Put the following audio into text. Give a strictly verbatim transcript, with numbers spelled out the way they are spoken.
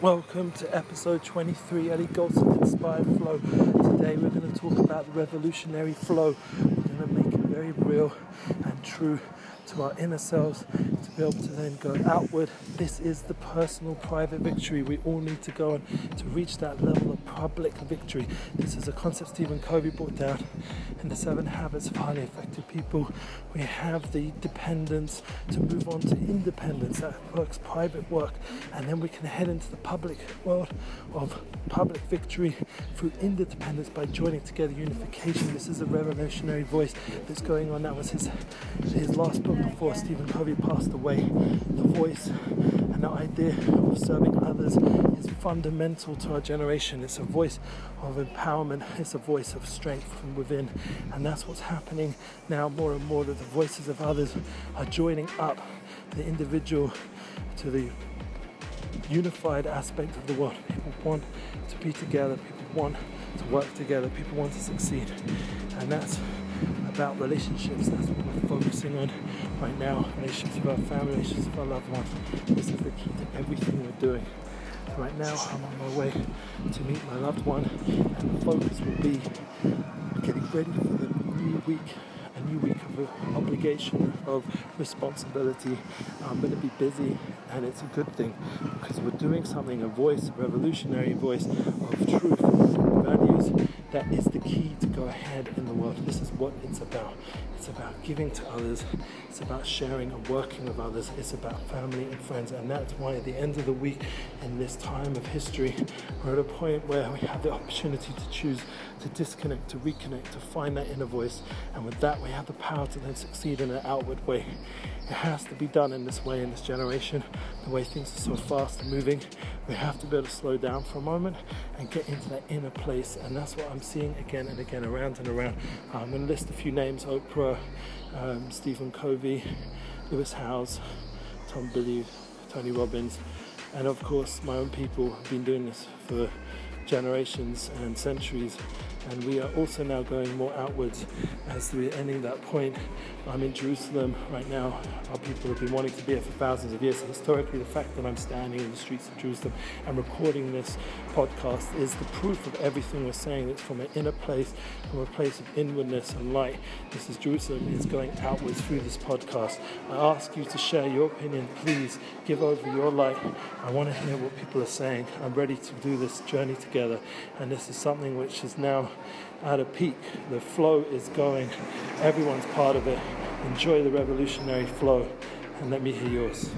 Welcome to episode twenty-three, Ellie Goldson's Inspired Flow. Today we're going to talk about the revolutionary flow. We're going to make it very real and true to our inner selves to be able to then go outward. This is the personal private victory we all need to go on to reach that level of public victory. This is a concept Stephen Covey brought down in the seven Habits of Highly Effective People. We have the dependence to move on to independence, that works, private work, and then we can head into the public world of public victory through interdependence by joining together, unification. This is a revolutionary voice that's going on. That was his, his last book before Stephen Covey passed away. The voice and the idea of serving others is fundamental to our generation. It's a voice of empowerment, it's a voice of strength from within, and that's what's happening now more and more, that the voices of others are joining up the individual to the unified aspect of the world. People want to be together, people want to work together, people want to succeed, and that's about relationships. That's what we're focusing on right now, relationships with our family, relationships with our loved ones. This is the key to everything we're doing. So right now I'm on my way to meet my loved one, and the focus will be getting ready for the new week, a new week of obligation, of responsibility. I'm going to be busy, and it's a good thing because we're doing something, a voice, a revolutionary voice of truth, values. That is the key to go ahead in the world. This is what it's about. It's about giving to others. It's about sharing and working with others. It's about family and friends. And that's why at the end of the week, in this time of history, we're at a point where we have the opportunity to choose to disconnect, to reconnect, to find that inner voice. And with that, we have the power to then succeed in an outward way. It has to be done in this way, in this generation. The way things are so fast and moving, we have to be able to slow down for a moment and get into that inner place. And that's what I'm seeing again and again, around and around. I'm going to list a few names: Oprah, um, Stephen Covey, Lewis Howes, Tom Bilyeu, Tony Robbins, and of course my own people have been doing this for generations and centuries, and we are also now going more outwards as we're ending that point. I'm in Jerusalem right now. Our people have been wanting to be here for thousands of years. So historically, the fact that I'm standing in the streets of Jerusalem and recording this podcast is the proof of everything we're saying. It's from an inner place, from a place of inwardness and light. This is Jerusalem. It's going outwards through this podcast. I ask you to share your opinion. Please give over your light. I want to hear what people are saying. I'm ready to do this journey together, and this is something which is now at a peak. The flow is going, everyone's part of it. Enjoy the revolutionary flow, and let me hear yours.